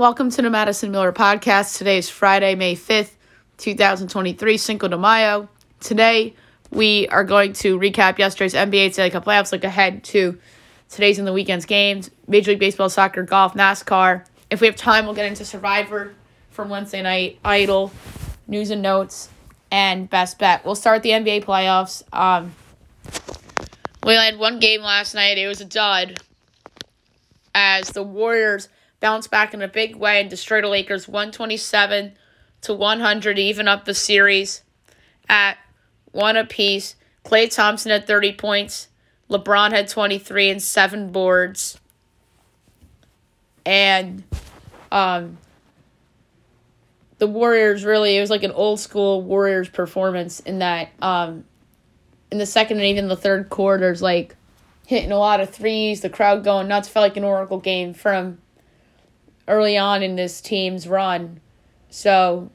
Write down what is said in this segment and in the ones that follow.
Welcome to the Madison Miller Podcast. Today is Friday, May 5th, 2023, Cinco de Mayo. Today, we are going to recap yesterday's NBA Stanley Cup playoffs, look ahead to today's and the weekend's games, Major League Baseball, soccer, golf, NASCAR. If we have time, we'll get into Survivor from Wednesday night, Idol, news and notes, and Best Bet. We'll start the NBA playoffs. We had one game last night. It was a dud as the Warriors bounced back in a big way and destroyed the Lakers 127-100 to even up the series at one apiece. Klay Thompson had 30 points. LeBron had 23 and 7 boards. And the Warriors really, it was like an old school Warriors performance in that in the second and even the third quarters, like hitting a lot of threes, the crowd going nuts. Felt like an Oracle game from early on in this team's run. So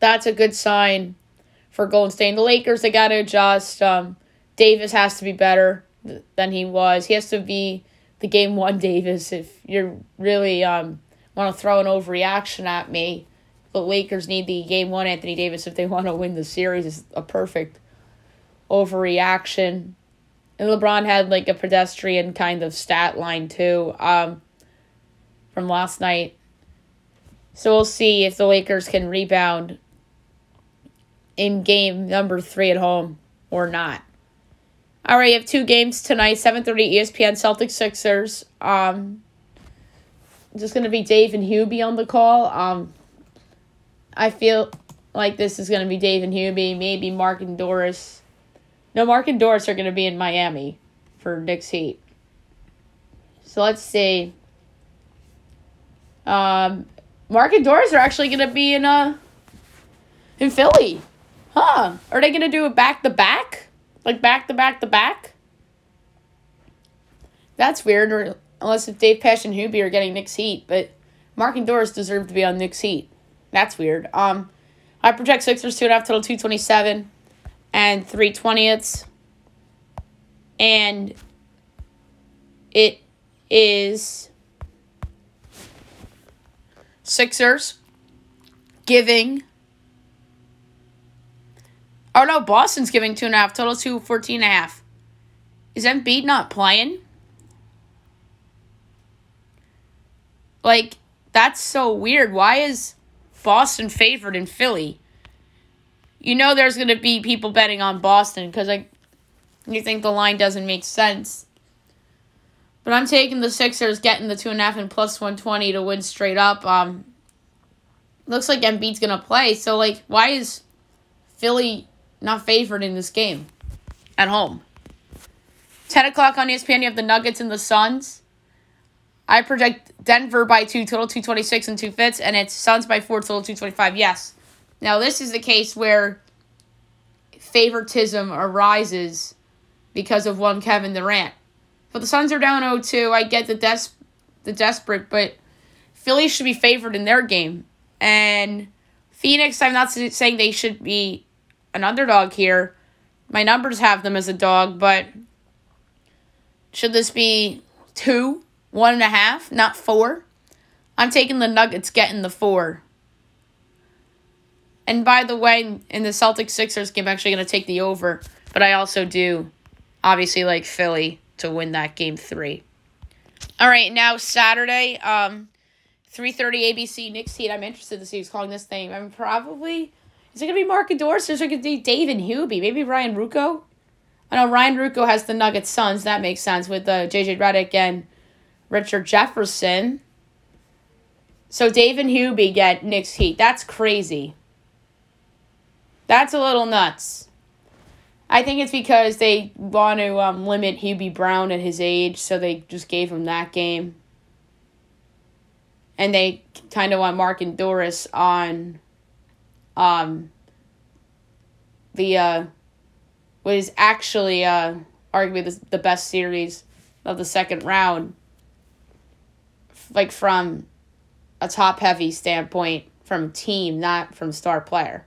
that's a good sign for Golden State. And the Lakers, they got to adjust. Davis has to be better than he was. He has to be the game one Davis. If you really want to throw an overreaction at me, the Lakers need the game one Anthony Davis if they want to win the series. It's a perfect overreaction. And LeBron had like a pedestrian kind of stat line too. From last night. So we'll see if the Lakers can rebound in game number 3 at home or not. All right, you have two games tonight, 7:30 ESPN, Celtics Sixers. Just going to be Dave and Hubie on the call. I feel like this is going to be Dave and Hubie, maybe Mark and Doris. No, Mark and Doris are going to be in Miami for Knicks Heat. So let's see. Mark and Doris are actually going to be in Philly. Huh. Are they going to do a back-to-back? Like back-to-back-to-back? That's weird, or unless if Dave Pesh and Hubie are getting Knicks Heat, but Mark and Doris deserve to be on Knicks Heat. That's weird. I project Sixers 2.5 total 227 and 3/20. And it is Sixers giving. Oh no, Boston's giving 2.5. Total 214.5. Is Embiid not playing? Like, that's so weird. Why is Boston favored in Philly? You know there's going to be people betting on Boston because you think the line doesn't make sense. But I'm taking the Sixers, getting the 2.5 and plus 120 to win straight up. Looks like Embiid's going to play. So, like, why is Philly not favored in this game at home? 10 o'clock on ESPN, you have the Nuggets and the Suns. I project Denver by 2, total 226 and 2.5, and it's Suns by 4, total 225. Yes. Now, this is the case where favoritism arises because of one Kevin Durant. But the Suns are down 0-2. I get the desperate, but Philly should be favored in their game. And Phoenix, I'm not saying they should be an underdog here. My numbers have them as a dog, but should this be 2, 1.5, not 4? I'm taking the Nuggets, getting the 4. And by the way, in the Celtics Sixers game, I'm actually going to take the over, but I also do obviously like Philly to win that game 3. All right, now Saturday, 3:30 ABC, Knicks Heat. I'm interested to see who's calling this thing. I'm probably, is it going to be Mark and Doris? Is it going to be Dave and Hubie? Maybe Ryan Rucco? I know Ryan Rucco has the Nuggets Suns. That makes sense with JJ Redick and Richard Jefferson. So Dave and Hubie get Knicks Heat. That's crazy. That's a little nuts. I think it's because they want to limit Hubie Brown at his age, so they just gave him that game. And they kind of want Mark and Doris on what is actually arguably the best series of the second round, like from a top-heavy standpoint, from team, not from star player.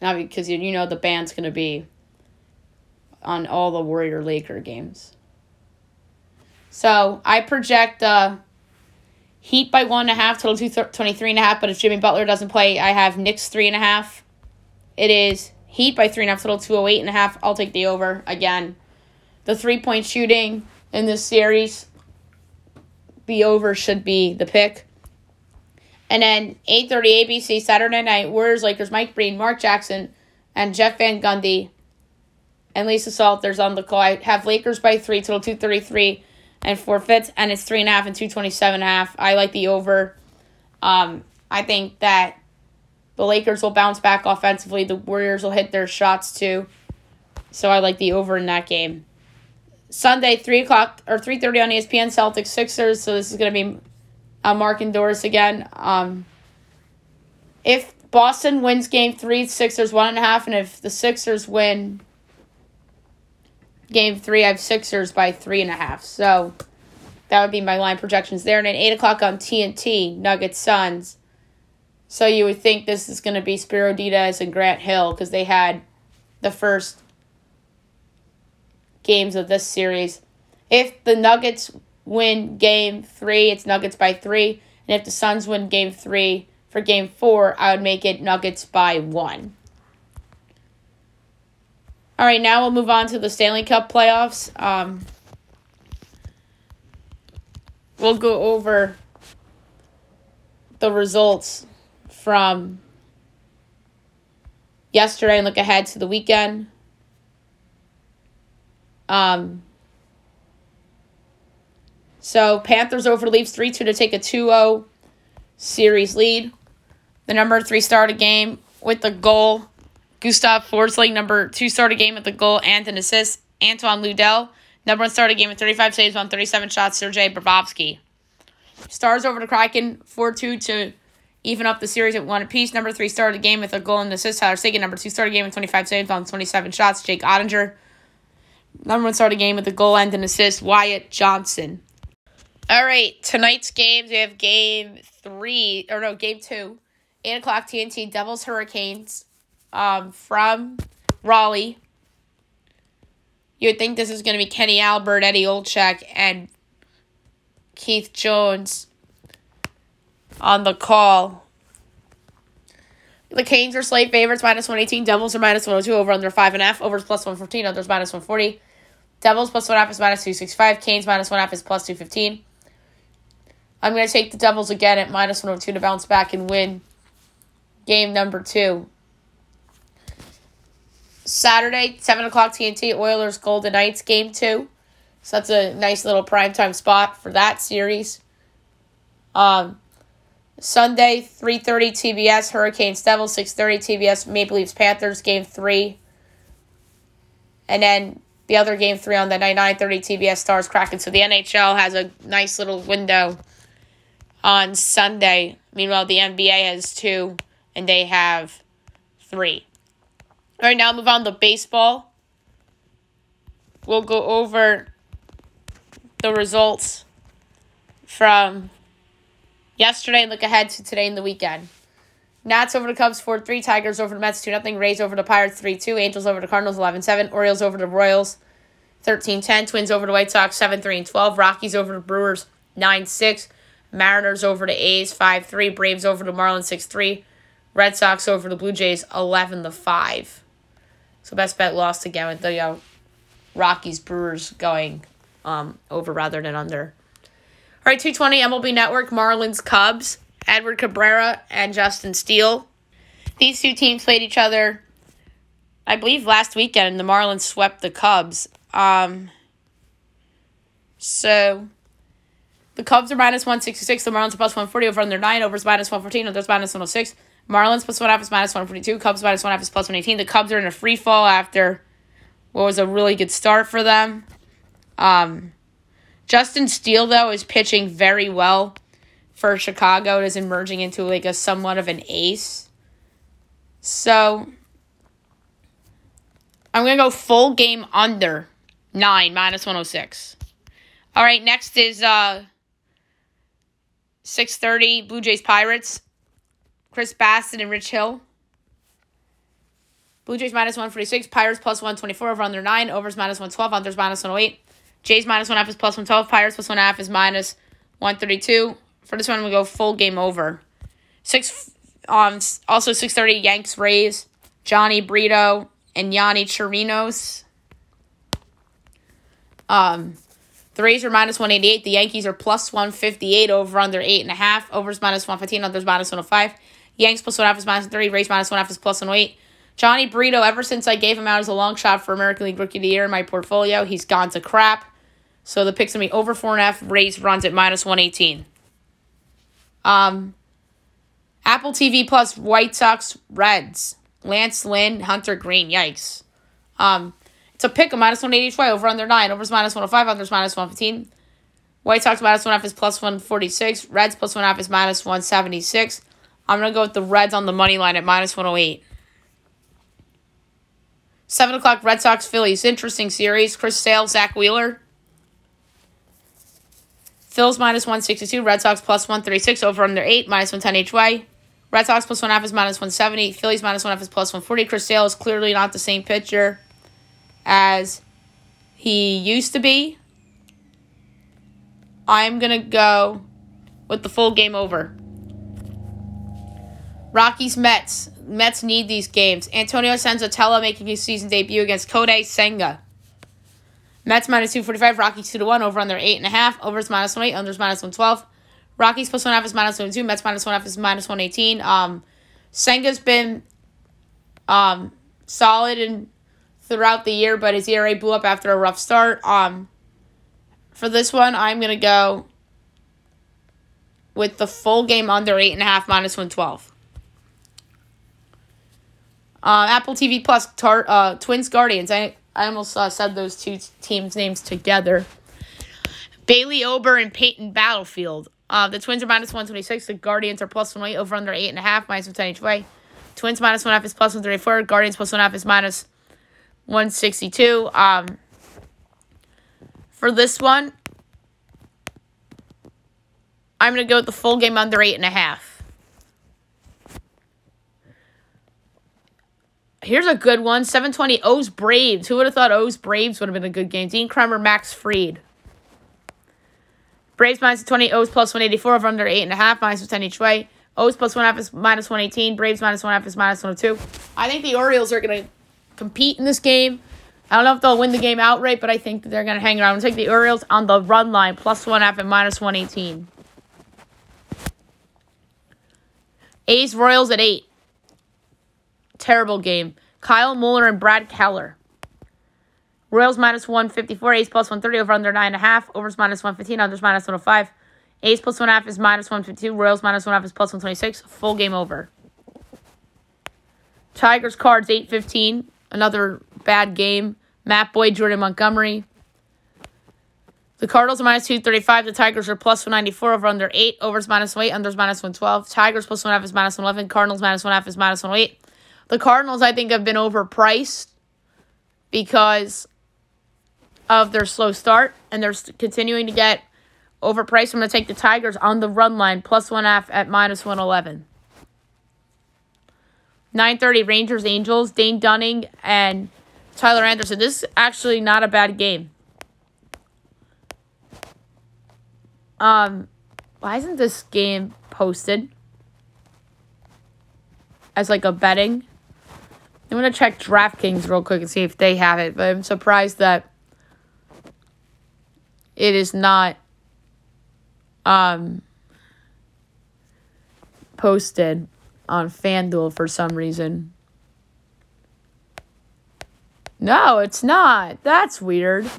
Not because you know the band's going to be on all the Warrior-Laker games. So I project Heat by 1.5, total 223.5. But if Jimmy Butler doesn't play, I have Knicks 3.5. It is Heat by 3.5, total 208.5. I'll take the over again. The 3-point shooting in this series, the over should be the pick. And then 8:30 ABC Saturday night, Warriors Lakers, Mike Breen, Mark Jackson, and Jeff Van Gundy, and Lisa Salters on the call. I have Lakers by 3, total 233 and 4/5, and it's 3.5 and 227.5. I like the over. I think that the Lakers will bounce back offensively. The Warriors will hit their shots too. So I like the over in that game. Sunday, 3:30 on ESPN, Celtics Sixers. So this is going to be Mark and Doris again. If Boston wins game 3, Sixers 1.5, and if the Sixers win game 3, I have Sixers by 3.5. So that would be my line projections there. And at 8 o'clock on TNT, Nuggets Suns. So you would think this is going to be Spiro Dides and Grant Hill because they had the first games of this series. If the Nuggets win game 3, it's Nuggets by 3. And if the Suns win game 3 for game 4, I would make it Nuggets by 1. All right, now we'll move on to the Stanley Cup playoffs. We'll go over the results from yesterday and look ahead to the weekend. So Panthers over the Leafs 3-2 to take a 2-0 series lead. The number 3 started a game with the goal. Gustav Forsling, number 2, started a game with the goal and an assist. Antoine Ludell, number 1, started a game with 35 saves on 37 shots. Sergei Bobrovsky. Stars over the Kraken 4-2 to even up the series at 1 apiece. Number 3 started a game with a goal and an assist. Tyler Seguin, number 2, started a game with 25 saves on 27 shots. Jake Ottinger, number 1, started a game with a goal and an assist. Wyatt Johnson. All right, tonight's games. We have game 2. 8 o'clock TNT, Devils Hurricanes. From Raleigh. You would think this is going to be Kenny Albert, Eddie Olczyk, and Keith Jones on the call. The Canes are slate favorites, -118. Devils are -102, over under 5.5. Overs +115, unders -140. Devils +1.5 is -265. Canes -1.5 is +215. I'm going to take the Devils again at -102 to bounce back and win game number 2. Saturday, 7 o'clock TNT, Oilers Golden Knights, game 2. So that's a nice little primetime spot for that series. Sunday, 3:30 TBS, Hurricanes Devils, 6:30 TBS, Maple Leafs Panthers, game 3. And then the other game 3 on the night, 9:30 TBS, Stars Kraken. So the NHL has a nice little window on Sunday. Meanwhile, the NBA has 2, and they have 3. All right, now move on to baseball. We'll go over the results from yesterday and look ahead to today and the weekend. Nats over the Cubs 4-3, Tigers over the Mets 2-0, Rays over the Pirates 3-2, Angels over the Cardinals 11-7, Orioles over the Royals 13-10, Twins over the White Sox 7-3-12, Rockies over the Brewers 9-6, Mariners over the A's 5-3, Braves over the Marlins 6-3, Red Sox over the Blue Jays 11-5. So best bet lost again with the Rockies Brewers going over rather than under. All right, 220 MLB Network, Marlins Cubs, Edward Cabrera and Justin Steele. These two teams played each other, I believe, last weekend, and the Marlins swept the Cubs. So the Cubs are -166, the Marlins are +140, over under 9, over is -114, under is -106. Marlins +1.5 is -142. Cubs -1.5 is +118. The Cubs are in a free fall after what was a really good start for them. Justin Steele, though, is pitching very well for Chicago. It is emerging into like a somewhat of an ace. So I'm going to go full game under 9, -106. All right, next is 6:30 Blue Jays Pirates. Chris Bassett and Rich Hill. Blue Jays -146. Pirates +124. Over under 9. Overs -112. Unders -108. Jays -1.5 is +112. Pirates +1.5 is -132. For this one, we go full game over. Also 6:30, Yanks Rays, Johnny Brito and Yanni Chirinos. The Rays are -188. The Yankees are +158. Over under 8.5. Overs -115. Unders -105. Yanks +1.5 is -3. Rays -1.5 is +108. Johnny Brito, ever since I gave him out as a long shot for American League Rookie of the Year in my portfolio, he's gone to crap. So the pick's going to be over 4.5. Rays runs at -118. Apple TV Plus, White Sox, Reds. Lance Lynn, Hunter Green. Yikes. It's a pick of -180 each way. Over under 9. Overs -105. Unders -115. White Sox -1.5 is +146. Reds +1.5 is -176. I'm going to go with the Reds on the money line at -108. 7 o'clock, Red Sox, Phillies. Interesting series. Chris Sale, Zach Wheeler. Phil's -162. Red Sox +136. Over under 8. -110 each way. Red Sox +1.5 is -170. Phillies -1.5 is +140. Chris Sale is clearly not the same pitcher as he used to be. I'm going to go with the full game over. Rockies, Mets. Mets need these games. Antonio Senzatella making his season debut against Kodai Senga. Mets -245. Rockies 2-1. Over under 8.5. Overs -108. Unders -112. Rockies +1.5 is -102. Mets -1.5 is -118. Senga's been solid and throughout the year, but his ERA blew up after a rough start. For this one, I'm gonna go with the full game under 8.5, -112. Apple TV Plus, Twins Guardians. I almost said those two teams' names together. Bailey Ober and Peyton Battlefield. The Twins are -126. The Guardians are +108. Over under 8.5. -110 each way. Twins -1.5 is +134. Guardians +1.5 is -162. For this one, I'm going to go with the full game under 8.5. Here's a good one. 7:20, O's Braves. Who would have thought O's Braves would have been a good game? Dean Kremer, Max Fried. Braves -220, O's +184, over under 8.5, -110 each way. O's +1.5 is -118, Braves -1.5 is -102. I think the Orioles are going to compete in this game. I don't know if they'll win the game outright, but I think that they're going to hang around. I'm going to take the Orioles on the run line, +1.5 and -118. A's Royals at 8. Terrible game. Kyle Mueller and Brad Keller. Royals -154, A's +130, over under 9.5, overs -115, unders -105. A's +1.5 is -152, Royals -1.5 is +126, full game over. Tigers Cards 8:15, another bad game. Matt Boyd, Jordan Montgomery. The Cardinals are -235, the Tigers are +194, over under 8, overs -108, unders -112. Tigers +1.5 is -111, Cardinals -1.5 is -108. The Cardinals, I think, have been overpriced because of their slow start, and they're continuing to get overpriced. I'm going to take the Tigers on the run line, +1.5 at -111. 9:30, Rangers, Angels, Dane Dunning and Tyler Anderson. This is actually not a bad game. Why isn't this game posted as like a betting? I'm going to check DraftKings real quick and see if they have it, but I'm surprised that it is not posted on FanDuel for some reason. No, it's not. That's weird.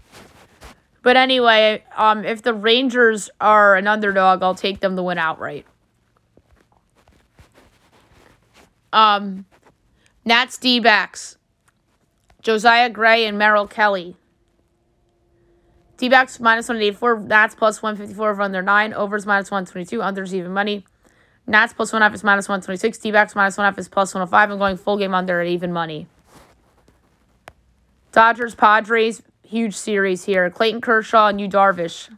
But anyway, if the Rangers are an underdog, I'll take them to win outright. Nats D-backs. Josiah Gray and Merrill Kelly. D-backs -184, Nats +154, over under 9, overs -122, unders even money. Nats +1.5 is -126, D-backs -1.5 is +105. I'm going full game under at even money. Dodgers, Padres, huge series here. Clayton Kershaw and Yu Darvish.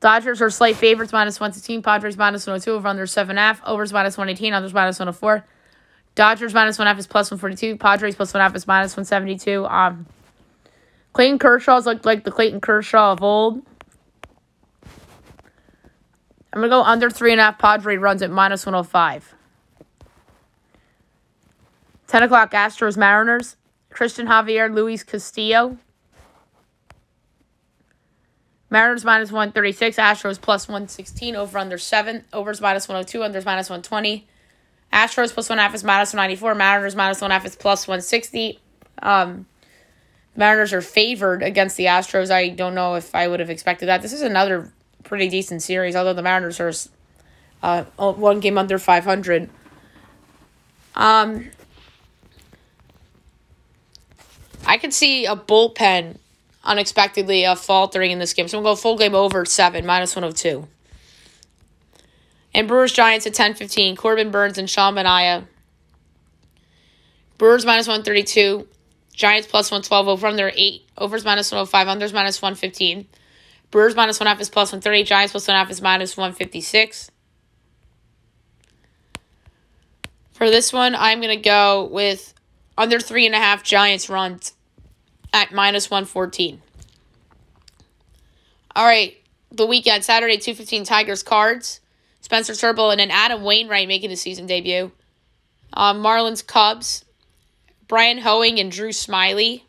Dodgers are slight favorites, -116, Padres -102, over under 7.5, overs -118, unders -104. Dodgers -1.5 is +142, Padres +1.5 is -172. Clayton Kershaw's looked like the Clayton Kershaw of old. I'm going to go under 3.5 Padre runs at -105. 10 o'clock Astros Mariners. Christian Javier, Luis Castillo. Mariners -136. Astros +116. Over under 7. Overs -102. Unders -120. Astros +1.5 is -194. Mariners -1.5 is +160. Mariners are favored against the Astros. I don't know if I would have expected that. This is another pretty decent series, although the Mariners are one game under 500. I could see a bullpen unexpectedly faltering in this game. So I'm going to go full game over 7, -102. And Brewers Giants at 10:15. Corbin Burnes and Sean Manaea. Brewers -132. Giants +112. Over under 8. Overs -105. Unders -115. Brewers -1.5 is +130. Giants +1.5 is -156. For this one, I'm going to go with under 3.5 Giants runs at -114. All right, the weekend, Saturday, 2:15, Tigers Cards. Spencer Turnbull and then Adam Wainwright making his season debut. Marlins Cubs. Brian Hoeing and Drew Smiley.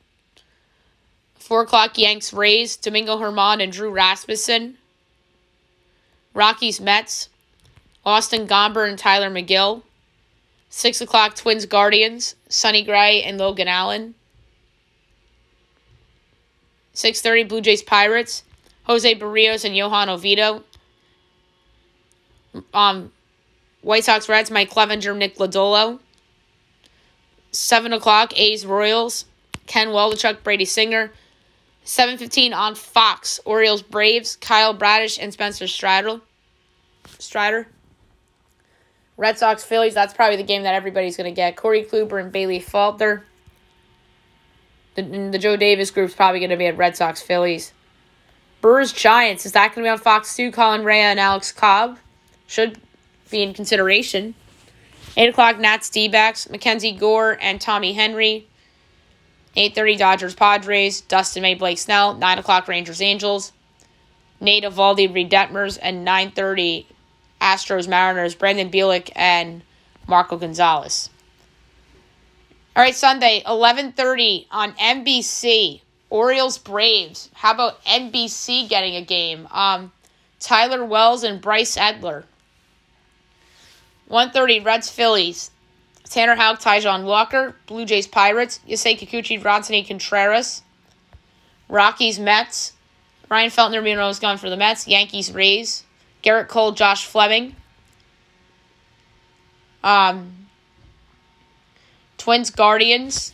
4 o'clock Yanks Rays. Domingo Herman and Drew Rasmussen. Rockies Mets. Austin Gomber and Tyler McGill. 6 o'clock Twins Guardians. Sonny Gray and Logan Allen. 6:30 Blue Jays Pirates. Jose Barrios and Johan Oviedo. White Sox Reds, Mike Clevenger, Nick Lodolo. 7 o'clock, A's Royals, Ken Waldichuk, Brady Singer. 7:15 on Fox, Orioles Braves, Kyle Bradish, and Spencer Strider. Red Sox Phillies, that's probably the game that everybody's going to get. Corey Kluber and Bailey Falter. The Joe Davis group's probably going to be at Red Sox Phillies. Brewers Giants, is that going to be on Fox 2? Colin Rea and Alex Cobb. Should be in consideration. 8 o'clock, Nats D-backs, Mackenzie Gore and Tommy Henry. 8:30, Dodgers Padres, Dustin May, Blake Snell. 9 o'clock, Rangers Angels, Nate Eovaldi, Reed Detmers. And 9:30, Astros Mariners, Brandon Bielik and Marco Gonzalez. All right, Sunday, 11:30 on NBC, Orioles Braves. How about NBC getting a game? Tyler Wells and Bryce Edler. 1:30, Reds, Phillies. Tanner Houck, Taijuan Walker. Blue Jays, Pirates. Yusei Kikuchi, Ronson Contreras. Rockies, Mets. Ryan Feltner, Munoz gone for the Mets. Yankees, Rays. Garrett Cole, Josh Fleming. Twins, Guardians.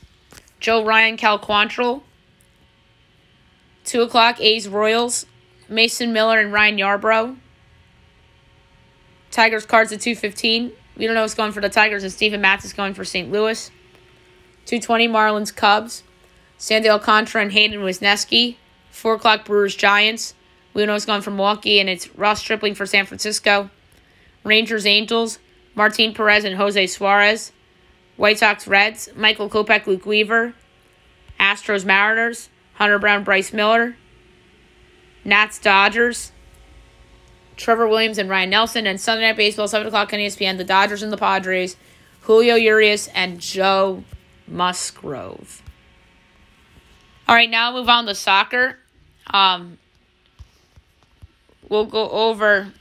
Joe Ryan, Cal Quantrill. 2 o'clock, A's, Royals. Mason Miller and Ryan Yarbrough. Tigers Cards at 2:15. We don't know what's going for the Tigers, and Steven Matz is going for St. Louis. 2:20 Marlins Cubs. Sandy Alcantara and Hayden Wisniewski. 4 o'clock Brewers Giants. We don't know what's going for Milwaukee, and it's Ross Stripling for San Francisco. Rangers Angels. Martin Perez and Jose Suarez. White Sox Reds. Michael Kopech, Luke Weaver. Astros Mariners. Hunter Brown, Bryce Miller. Nats Dodgers. Trevor Williams and Ryan Nelson. And Sunday Night Baseball, 7 o'clock on ESPN, the Dodgers and the Padres, Julio Urias and Joe Musgrove. All right, now move on to soccer. We'll go over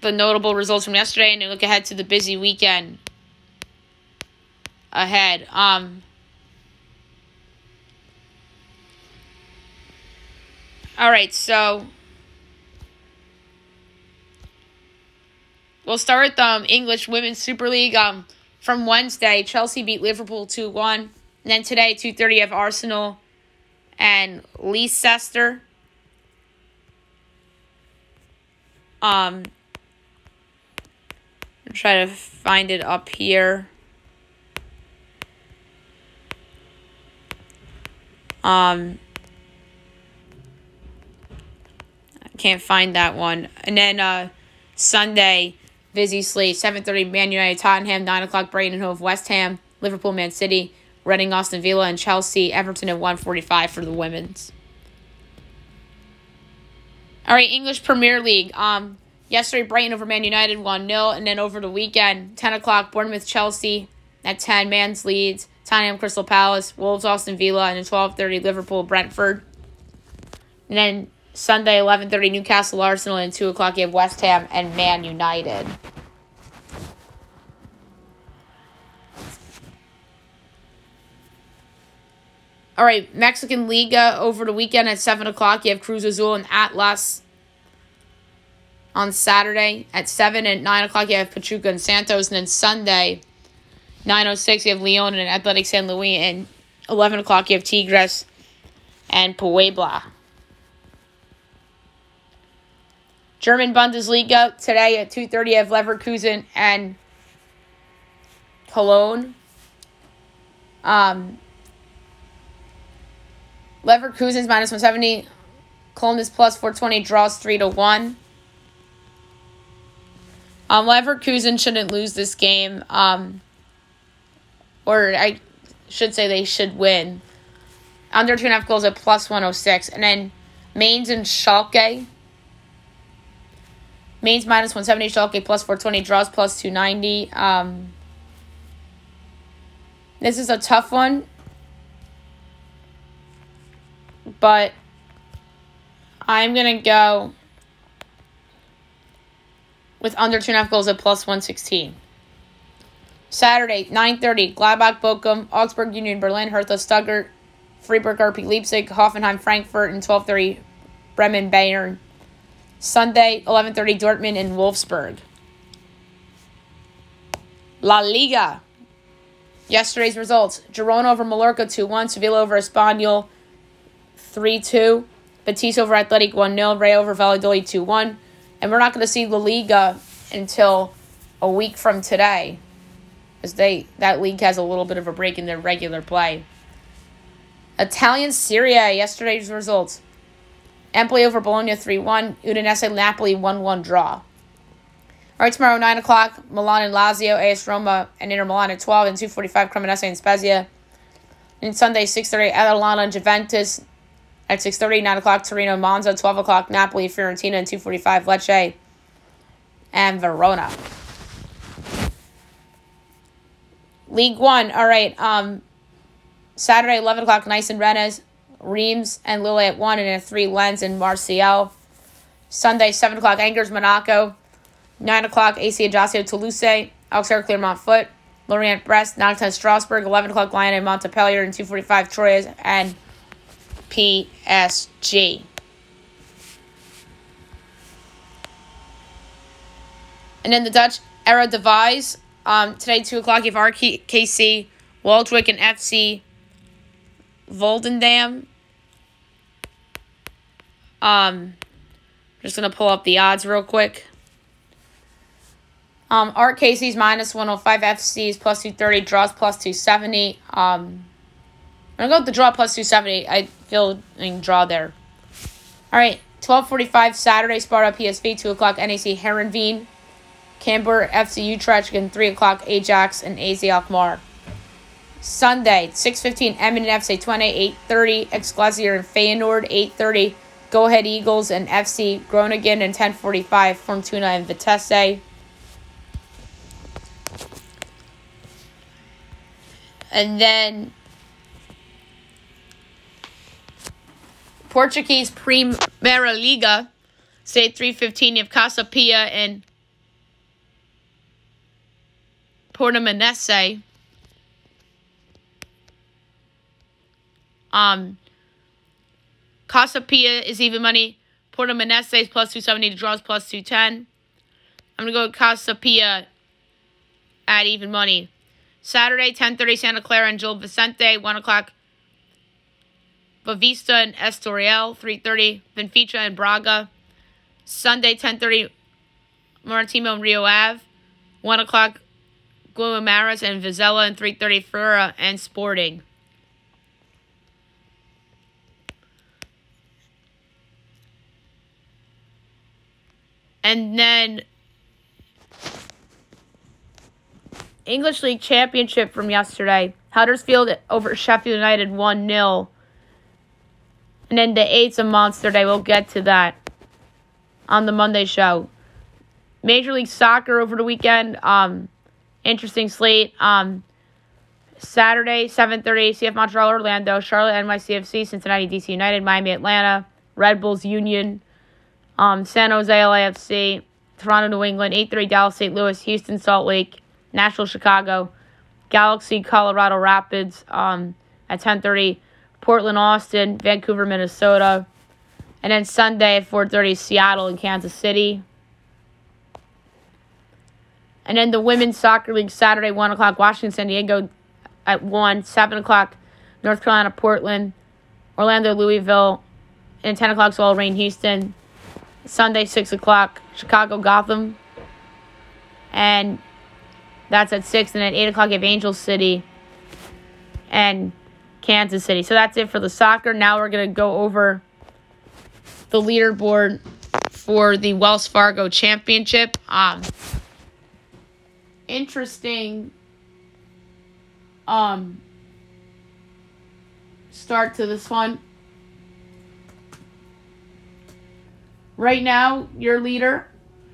the notable results from yesterday and look ahead to the busy weekend ahead. All right, so we'll start with the English Women's Super League. From Wednesday, Chelsea beat Liverpool 2-1. And then today, 2:30, you have Arsenal and Leicester. I'll try to find it up here. I can't find that one. And then Sunday, busy slate, 7:30 Man United, Tottenham, 9 o'clock Brighton and Hove, West Ham, Liverpool, Man City, Reading, Aston Villa, and Chelsea, Everton at 1:45 for the women's. All right, English Premier League. Yesterday, Brighton over Man United 1-0. And then over the weekend, 10 o'clock, Bournemouth-Chelsea at 10. Man's leads. Tottenham-Crystal Palace. Wolves-Aston Villa. And then 12:30, Liverpool-Brentford. And then Sunday, 11:30, Newcastle-Arsenal. And 2 o'clock, you have West Ham and Man United. All right, Mexican Liga over the weekend at 7 o'clock. You have Cruz Azul and Atlas on Saturday at 7. At 9 o'clock, you have Pachuca and Santos. And then Sunday, 9:06, you have Leon and Athletic San Luis. And 11 o'clock, you have Tigres and Puebla. German Bundesliga today at 2:30, you have Leverkusen and Cologne. Leverkusen's minus 170. Cologne is plus 420. Draws 3-1. Leverkusen shouldn't lose this game. Or I should say they should win. Under 2.5 goals at plus 106. And then Mainz and Schalke. Mainz minus 170. Schalke plus 420. Draws plus 290. This is a tough one. But I'm going to go with under 2.5 goals at plus 116. Saturday, 9:30, Gladbach, Bochum, Augsburg, Union Berlin, Hertha, Stuttgart, Freiburg, RB Leipzig, Hoffenheim, Frankfurt, and 12:30, Bremen, Bayern. Sunday, 11:30, Dortmund and Wolfsburg. La Liga. Yesterday's results. Girona over Mallorca 2-1, Sevilla over Espanyol 3-2, Betis over Athletic 1-0, Rayo over Valladolid 2-1. And we're not going to see La Liga until a week from today, as that league has a little bit of a break in their regular play. Italian Serie A, yesterday's results. Empoli over Bologna 3-1, Udinese Napoli 1-1 draw. All right, tomorrow 9 o'clock, Milan and Lazio, AS Roma and Inter Milan at 12, and 2:45 Cremonese and Spezia. And Sunday 6:30, Atalanta and Juventus. At 6:30, 9 o'clock, Torino, Monza. 12 o'clock, Napoli, Fiorentina. And 2:45, Lecce and Verona. League 1. All right. Saturday, 11 o'clock, Nice and Rennes. Reims and Lille at 1. And at 3, Lens and Marseille. Sunday, 7 o'clock, Angers, Monaco. 9 o'clock, AC Ajaccio, Toulouse. Auxerre, Clermont Foot. Lorient, Brest. 9 o'clock, Strasbourg. 11 o'clock, Lyon and Montpellier. And 2:45, Troyes and PSG. And then the Dutch Eredivisie. Today, 2 o'clock, you have RKC, Waldwijk, and FC Volendam. Just going to pull up the odds real quick. RKC's minus 105, FC's plus 230, draws plus 270. I'm going to go with the draw plus 270. I feel I can draw there. All right, 12:45 Saturday, Sparta PSV, 2 o'clock, NAC Heerenveen, Cambuur, FC Utrecht, and 3 o'clock, Ajax and AZ Alkmaar. Sunday, 6:15, Emmen and FC Twente, 8:30, Excelsior and Feyenoord, 8:30, Go Ahead Eagles and FC Groningen, and 10:45, Fortuna and Vitesse. And then Portuguese Primeira Liga, say 3:15, you have Casa Pia and Portimonense. Casa Pia is even money. Portimonense is plus 270 to draws plus 210. I'm going to go with Casa Pia at even money. Saturday, 10:30, Santa Clara and Gil Vicente. 1 o'clock, Boa Vista and Estoril. 3:30, Benfica and Braga. Sunday, 10:30, Marítimo and Rio Ave. 1 o'clock, Guimarães and Vizela. And 3:30, Ferreira and Sporting. And then English League Championship from yesterday. Huddersfield over Sheffield United 1-0. And then the 8's a monster day. We'll get to that on the Monday show. Major League Soccer over the weekend. Interesting slate. Saturday, 7:30, CF Montreal, Orlando, Charlotte, NYCFC, Cincinnati, DC United, Miami, Atlanta, Red Bulls, Union, San Jose, LAFC, Toronto, New England, 8:30, Dallas, St. Louis, Houston, Salt Lake, Nashville, Chicago, Galaxy, Colorado Rapids, at 10:30, Portland, Austin, Vancouver, Minnesota, and then Sunday at 4:30, Seattle and Kansas City. And then the Women's Soccer League, Saturday, 1 o'clock, Washington, San Diego at 1, 7 o'clock, North Carolina, Portland, Orlando, Louisville, and 10 o'clock, Soul Rain, Houston. Sunday, 6 o'clock, Chicago, Gotham, and that's at 6. And at 8 o'clock, you have Angel City and Kansas City. So that's it for the soccer. Now we're going to go over the leaderboard for the Wells Fargo Championship. Interesting start to this one. Right now, your leader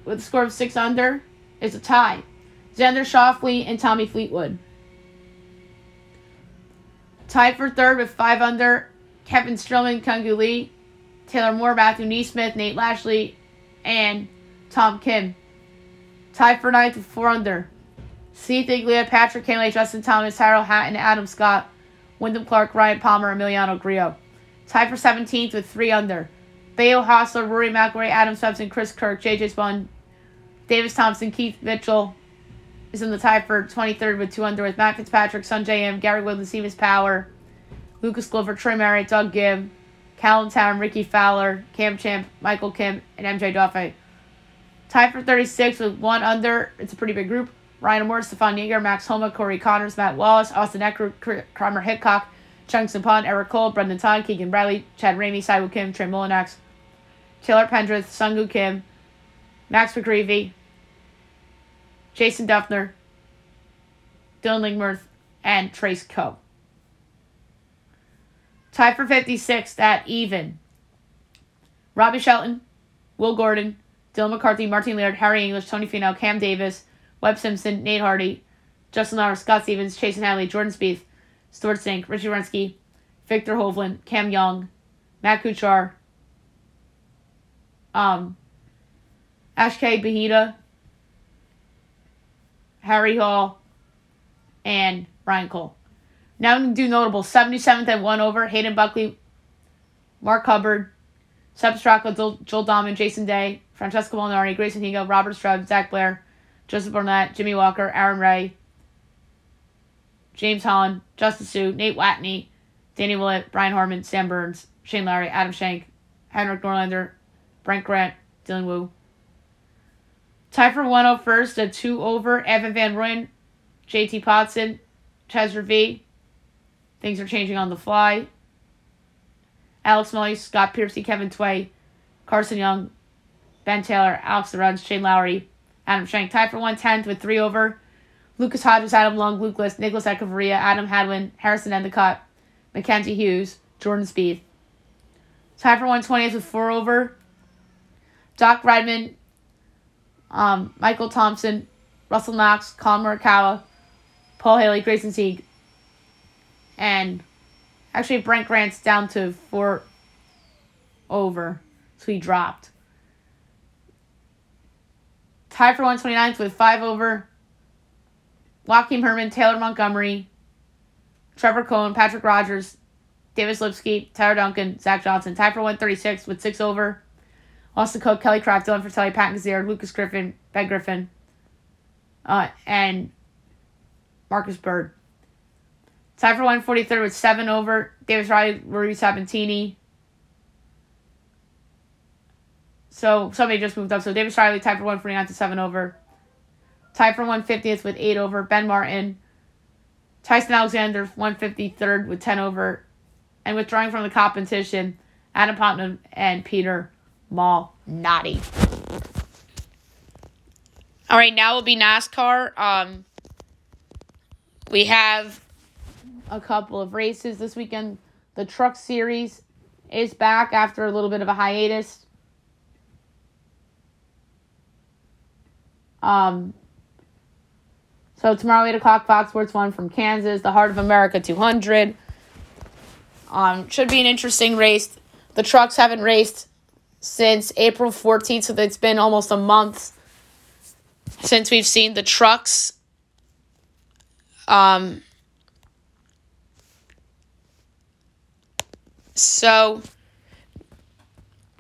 with a score of 6 under is a tie. Xander Schauffele and Tommy Fleetwood. Tied for third with 5 under, Kevin Strillman, Kungu Lee, Taylor Moore, Matthew Neesmith, Nate Lashley, and Tom Kim. Tied for ninth with 4 under, Steve Diglia, Patrick Cantlay, Justin Thomas, Tyrell Hatton, Adam Scott, Wyndham Clark, Ryan Palmer, Emiliano Grillo. Tied for 17th with 3 under, Bayo Hostler, Rory McIlroy, Adam Swepson, Chris Kirk, J.J. Spawn, Davis Thompson, Keith Mitchell is in the tie for 23rd with 2 under with Matt Fitzpatrick, Sun J.M., Gary Woodland, Seamus Power, Lucas Glover, Trey Merritt, Doug Gibb, Callum Town, Ricky Fowler, Cam Champ, Michael Kim, and MJ Duffy. Tied for 36th with 1 under. It's a pretty big group. Ryan Moore, Stefan Yeager, Max Homa, Corey Connors, Matt Wallace, Austin Eckert, Kramer Hickok, Chung Simpan, Eric Cole, Brendan Todd, Keegan Bradley, Chad Ramey, Saiwoo Kim, Trey Mullinax, Taylor Pendrith, Sungu Kim, Max McGreevy, Jason Duffner, Dylan Lingmerth, and Trace Coe. Tied for 56th at even, Robbie Shelton, Will Gordon, Dylan McCarthy, Martin Laird, Harry English, Tony Finau, Cam Davis, Webb Simpson, Nate Hardy, Justin Lauer, Scott Stevens, Chase Hadley, Jordan Spieth, Stuart Sink, Richie Wrenski, Victor Hovland, Cam Young, Matt Kuchar, Ashkay Bahita, Harry Hall, and Ryan Cole. Now I'm going to do notable. 77th at 1 over, Hayden Buckley, Mark Hubbard, Seb Straka, Joel Dahman, Jason Day, Francesco Molinari, Grayson Higo, Robert Strub, Zach Blair, Joseph Burnett, Jimmy Walker, Aaron Ray, James Holland, Justin Hsu, Nate Watney, Danny Willett, Brian Harmon, Sam Burns, Shane Lowry, Adam Schenk, Henrik Norlander, Brent Grant, Dylan Wu. Tied for 101st at 2 over, Evan Van Rooyen, JT Potson, Chaz Ravi. Things are changing on the fly. Alex Molly, Scott Piercy, Kevin Tway, Carson Young, Ben Taylor, Alex Lorenz, Shane Lowry, Adam Schenk. Tied for 110th with 3 over, Lucas Hodges, Adam Long, Luke List, Nicholas Echevarria, Adam Hadwin, Harrison Endicott, Mackenzie Hughes, Jordan Spieth. Tied for 120th with 4 over, Doc Redman, Michael Thompson, Russell Knox, Colin Morikawa, Paul Haley, Grayson Sieg, and actually Brent Grant's down to 4 over, so he dropped. Tied for 129th with 5 over, Joaquin Herman, Taylor Montgomery, Trevor Cohen, Patrick Rogers, Davis Lipsky, Tyler Duncan, Zach Johnson. Tied for 136 with 6 over, Austin Cook, Kelly Craft, Dylan Fratelli, Pat Gazzard, Lucas Griffin, Ben Griffin, and Marcus Bird. Tied for 143 with 7 over, Davis Riley, Rudy Sabatini. So somebody just moved up. So Davis Riley tied for 149 to 7 over. Tied for 150th with 8 over, Ben Martin. Tyson Alexander 153rd with 10 over. And withdrawing from the competition, Adam Putnam and Peter Malnati. All right, now will be NASCAR. We have a couple of races this weekend. The Truck Series is back after a little bit of a hiatus. So tomorrow, 8 o'clock, Fox Sports 1 from Kansas, the Heart of America 200. Should be an interesting race. The trucks haven't raced since April 14th, so it's been almost a month since we've seen the trucks. So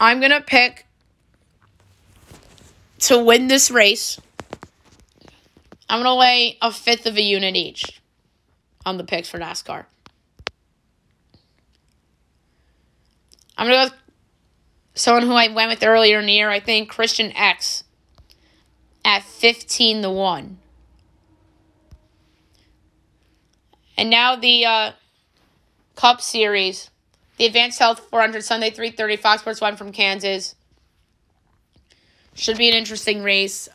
I'm going to pick to win this race. I'm going to lay a fifth of a unit each on the picks for NASCAR. I'm going to go with someone who I went with earlier in the year. I think Christian X at 15-1. And now the Cup Series, the Advanced Health 400, Sunday 3:30, Fox Sports 1 from Kansas. Should be an interesting race.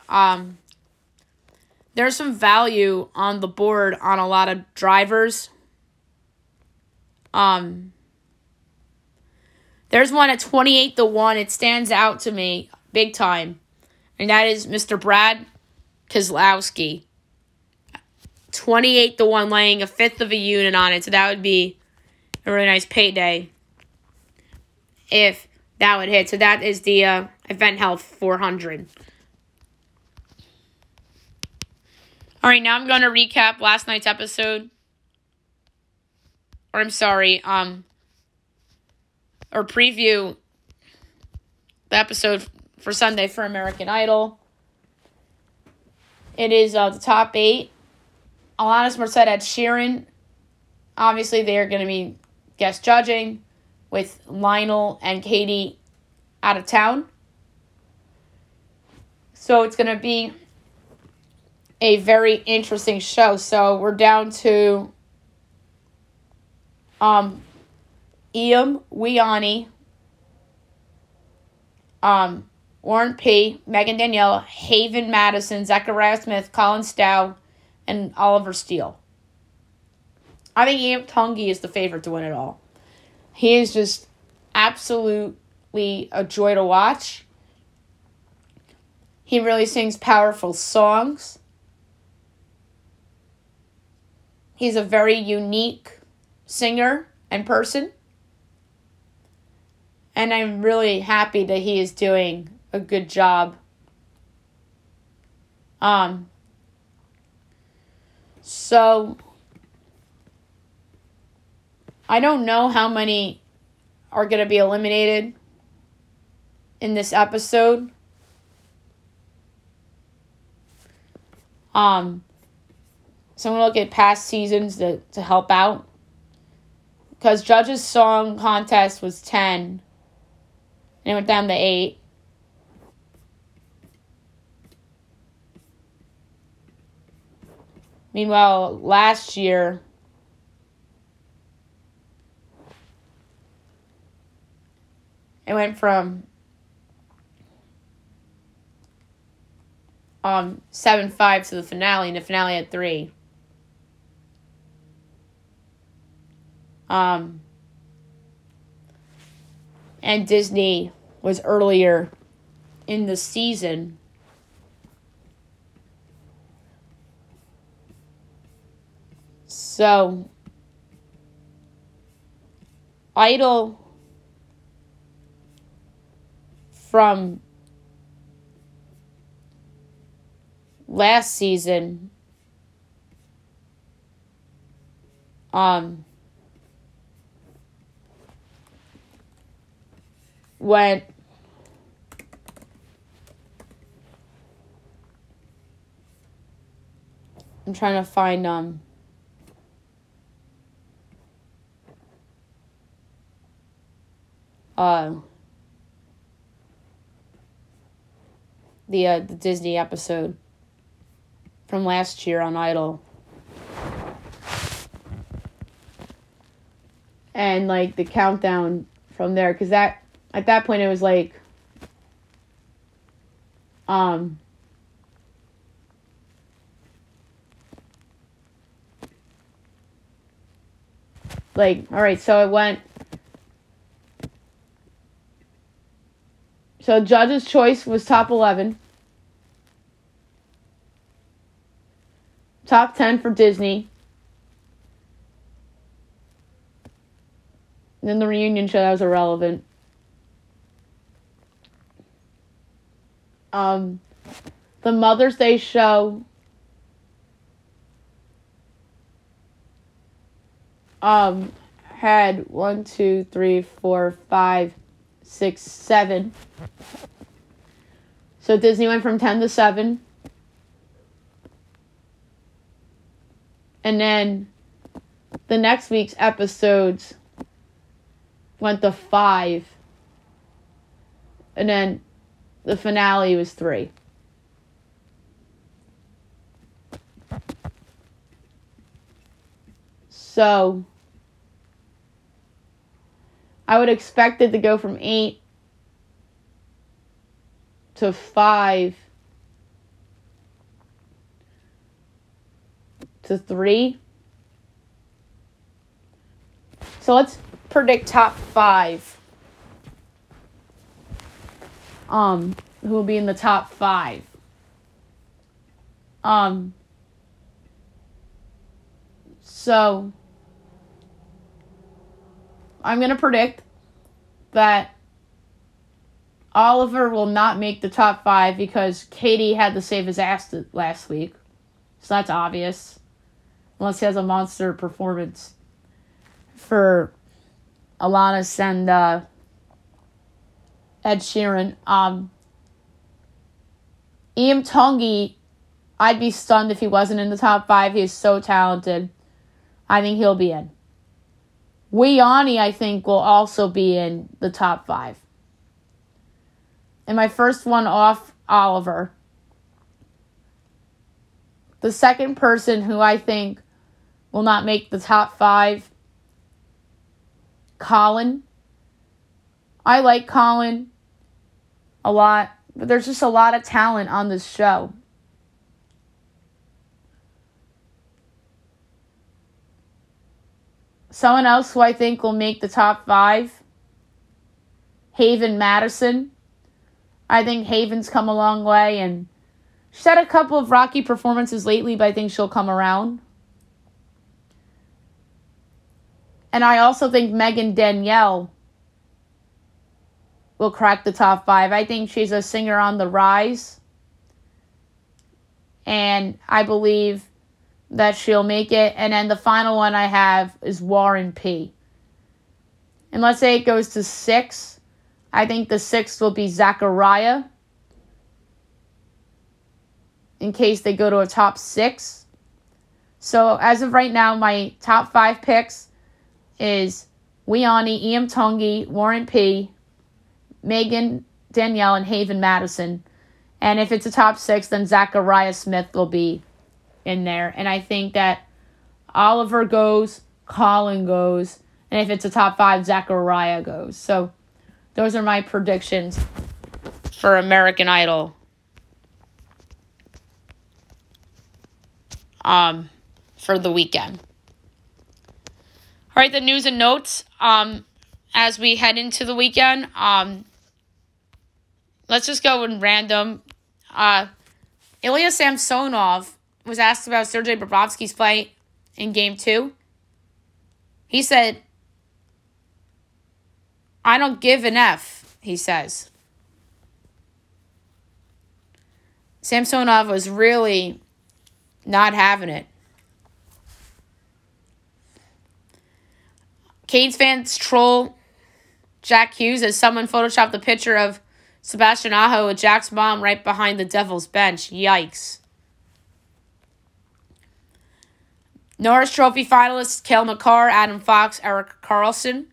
There's some value on the board on a lot of drivers. There's one at 28-1. It stands out to me big time. And that is Mr. Brad Keselowski. 28-1, laying a fifth of a unit on it. So that would be a really nice payday if that would hit. So that is the Event Health 400. All right, now I'm going to recap last night's episode. Or I'm sorry, or preview the episode for Sunday for American Idol. It is the top 8. Alanis Morissette at Sheeran. Obviously, they are going to be guest judging with Lionel and Katie out of town. So it's going to be a very interesting show. So we're down to Ian Wiani, Warren P., Megan Danielle, Haven Madison, Zachariah Smith, Colin Stow, and Oliver Steele. I think Ian Tongi is the favorite to win it all. He is just absolutely a joy to watch. He really sings powerful songs. He's a very unique singer and person. And I'm really happy that he is doing a good job. So I don't know how many are going to be eliminated in this episode. So I'm going to look at past seasons to help out. Because Judge's Song Contest was 10. And it went down to 8. Meanwhile, last year, it went from 7-5 to the finale, and the finale had 3. And Disney was earlier in the season. So, Idol from last season, went I'm trying to find the Disney episode from last year on Idol. And the countdown from there, because that at that point it was all right, so it went. So Judge's Choice was top 11. Top 10 for Disney. And then the reunion show, that was irrelevant. The Mother's Day show. Had 1, 2, 3, 4, 5, 6, 7. So Disney went from 10 to 7. And then the next week's episodes went to 5. And then the finale was 3. So I would expect it to go from 8 to 5 to 3. So let's predict top 5. Who will be in the top 5? So I'm going to predict that Oliver will not make the top 5 because Katie had to save his ass last week. So that's obvious. Unless he has a monster performance for Alanis and Ed Sheeran. Ian Tongi, I'd be stunned if he wasn't in the top 5. He is so talented. I think he'll be in. Weani, I think, will also be in the top 5. And my first one off, Oliver. The second person who I think will not make the top 5, Colin. I like Colin a lot, but there's just a lot of talent on this show. Someone else who I think will make the top 5, Haven Madison. I think Haven's come a long way, and she's had a couple of rocky performances lately, but I think she'll come around. And I also think Megan Danielle will crack the top 5. I think she's a singer on the rise, and I believe that she'll make it. And then the final one I have is Warren P. And let's say it goes to 6. I think the 6th will be Zachariah, in case they go to a top 6. So as of right now, my top 5 picks is Weani, Ian Tongi, Warren P, Megan Danielle, and Haven Madison. And if it's a top 6, then Zachariah Smith will be in there. And I think that Oliver goes, Colin goes, and if it's a top 5, Zachariah goes. So those are my predictions for American Idol. For the weekend. All right, the news and notes. As we head into the weekend, let's just go in random. Ilya Samsonov was asked about Sergei Bobrovsky's play in Game 2. He said, "I don't give an F," he says. Samsonov was really not having it. Canes fans troll Jack Hughes as someone photoshopped the picture of Sebastian Aho with Jack's mom right behind the Devils bench. Yikes. Norris Trophy finalists, Cale Makar, Adam Fox, Erik Karlsson.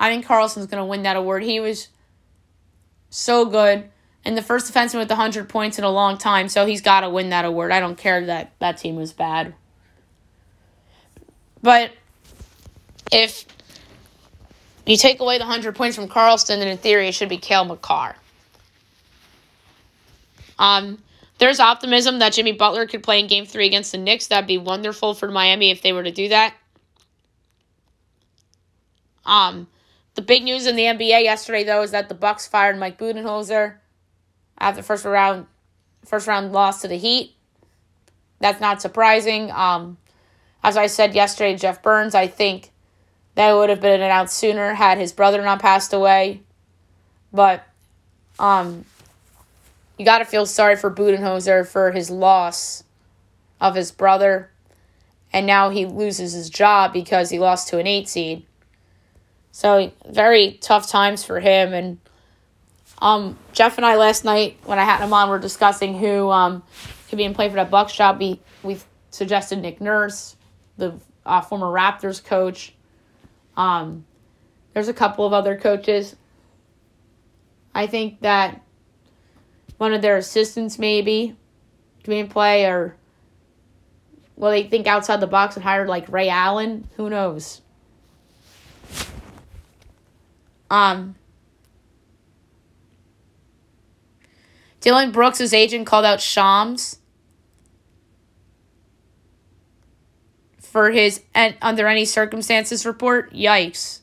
I think Karlsson's going to win that award. He was so good. And the first defenseman with 100 points in a long time, so he's got to win that award. I don't care that that team was bad. But if you take away the 100 points from Karlsson, then in theory it should be Cale Makar. There's optimism that Jimmy Butler could play in Game 3 against the Knicks. That'd be wonderful for Miami if they were to do that. The big news in the NBA yesterday, though, is that the Bucks fired Mike Budenholzer after first round loss to the Heat. That's not surprising. As I said yesterday, Jeff Burns, I think that would have been announced sooner had his brother not passed away. But you got to feel sorry for Budenholzer for his loss of his brother. And now he loses his job because he lost to an 8 seed. So very tough times for him. And Jeff and I last night, when I had him on, were discussing who could be in play for that Bucks job. We suggested Nick Nurse, the former Raptors coach. There's a couple of other coaches. I think that one of their assistants maybe could be in play, or well, they think outside the box and hired like Ray Allen. Who knows? Dylan Brooks' agent called out Shams for his under any circumstances report. Yikes.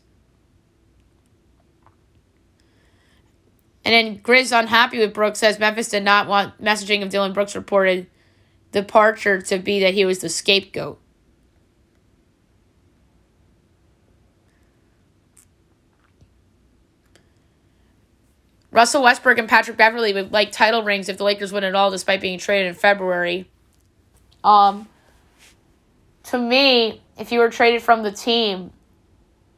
And then Grizz unhappy with Brooks says Memphis did not want messaging of Dylan Brooks' reported departure to be that he was the scapegoat. Russell Westbrook and Patrick Beverley would like title rings if the Lakers win it all despite being traded in February. To me, if you were traded from the team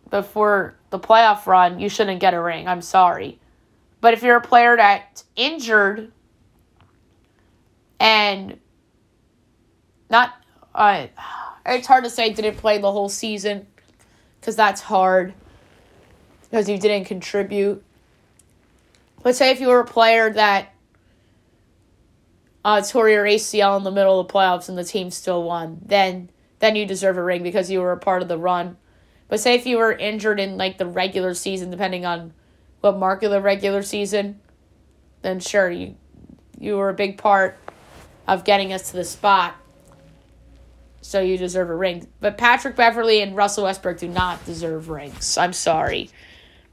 before the playoff run, you shouldn't get a ring. I'm sorry. But if you're a player that's injured and not, it's hard to say didn't play the whole season because that's hard because you didn't contribute. But say if you were a player that tore your ACL in the middle of the playoffs and the team still won, then you deserve a ring because you were a part of the run. But say if you were injured in like the regular season, depending on what mark of the regular season, then sure, you were a big part of getting us to the spot, so you deserve a ring. But Patrick Beverley and Russell Westbrook do not deserve rings. I'm sorry.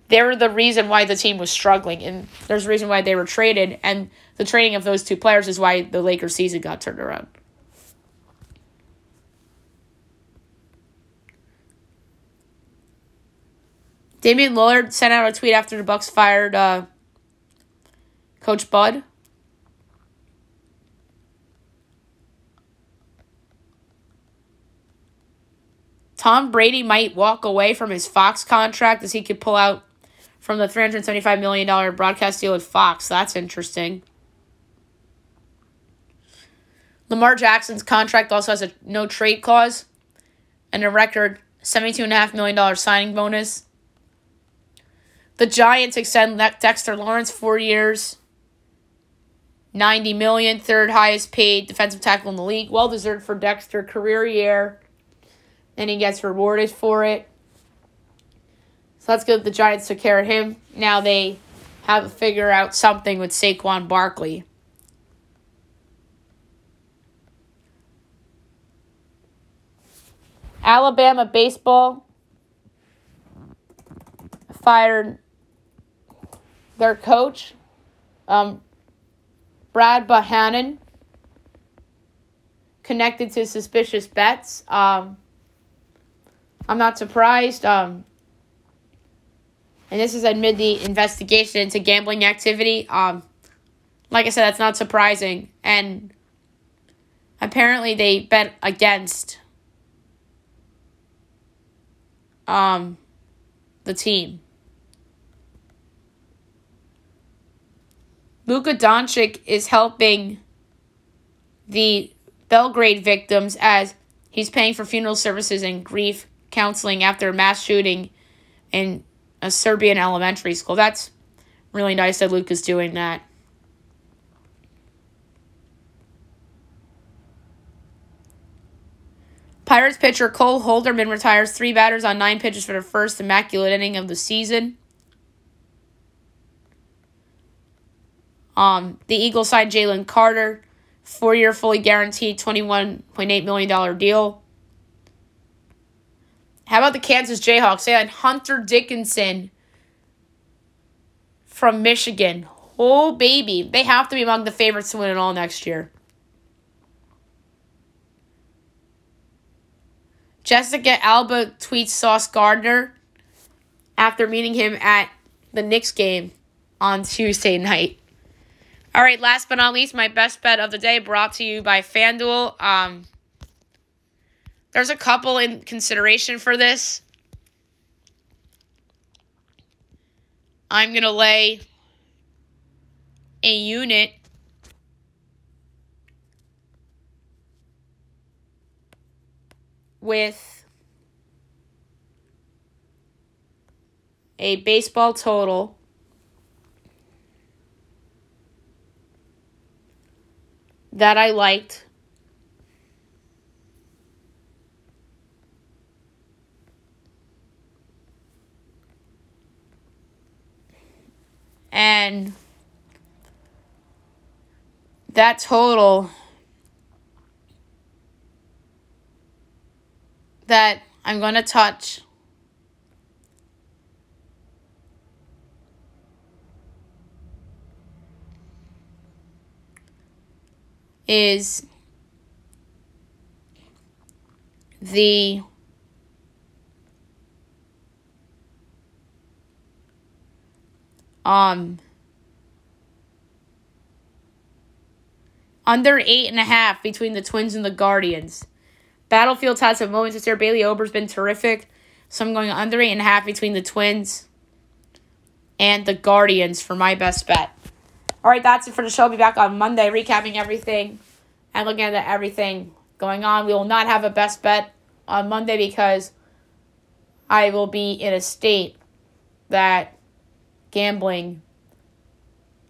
They were the reason why the team was struggling, and there's a reason why they were traded, and the trading of those two players is why the Lakers season got turned around. Damian Lillard sent out a tweet after the Bucks fired Coach Bud. Tom Brady might walk away from his Fox contract as he could pull out from the $375 million broadcast deal with Fox. That's interesting. Lamar Jackson's contract also has a no-trade clause and a record $72.5 million signing bonus. The Giants extend Dexter Lawrence 4 years, $90 million, third highest paid defensive tackle in the league. Well-deserved for Dexter, career year, and he gets rewarded for it. So that's good the Giants took care of him. Now they have to figure out something with Saquon Barkley. Alabama baseball fired their coach, Brad Bohannon, connected to suspicious bets. I'm not surprised. And this is amid the investigation into gambling activity. Like I said, that's not surprising. And apparently they bet against the team. Luka Doncic is helping the Belgrade victims as he's paying for funeral services and grief counseling after a mass shooting in a Serbian elementary school. That's really nice that Luka's doing that. Pirates pitcher Cole Holderman retires 3 batters on 9 pitches for the first immaculate inning of the season. The Eagles signed Jalen Carter, 4-year fully guaranteed $21.8 million deal. How about the Kansas Jayhawks? They had Hunter Dickinson from Michigan. Oh, baby. They have to be among the favorites to win it all next year. Jessica Alba tweets Sauce Gardner after meeting him at the Knicks game on Tuesday night. All right, last but not least, my best bet of the day brought to you by FanDuel. There's a couple in consideration for this. I'm going to lay a unit with a baseball total that I liked and that total that I'm going to touch is the under 8.5 between the Twins and the Guardians. Battlefield's had some moments this year. Bailey Ober's been terrific. So I'm going under 8.5 between the Twins and the Guardians for my best bet. All right, that's it for the show. I'll be back on Monday recapping everything and looking at everything going on. We will not have a best bet on Monday because I will be in a state that gambling,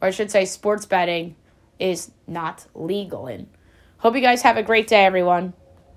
or I should say sports betting, is not legal in. Hope you guys have a great day, everyone.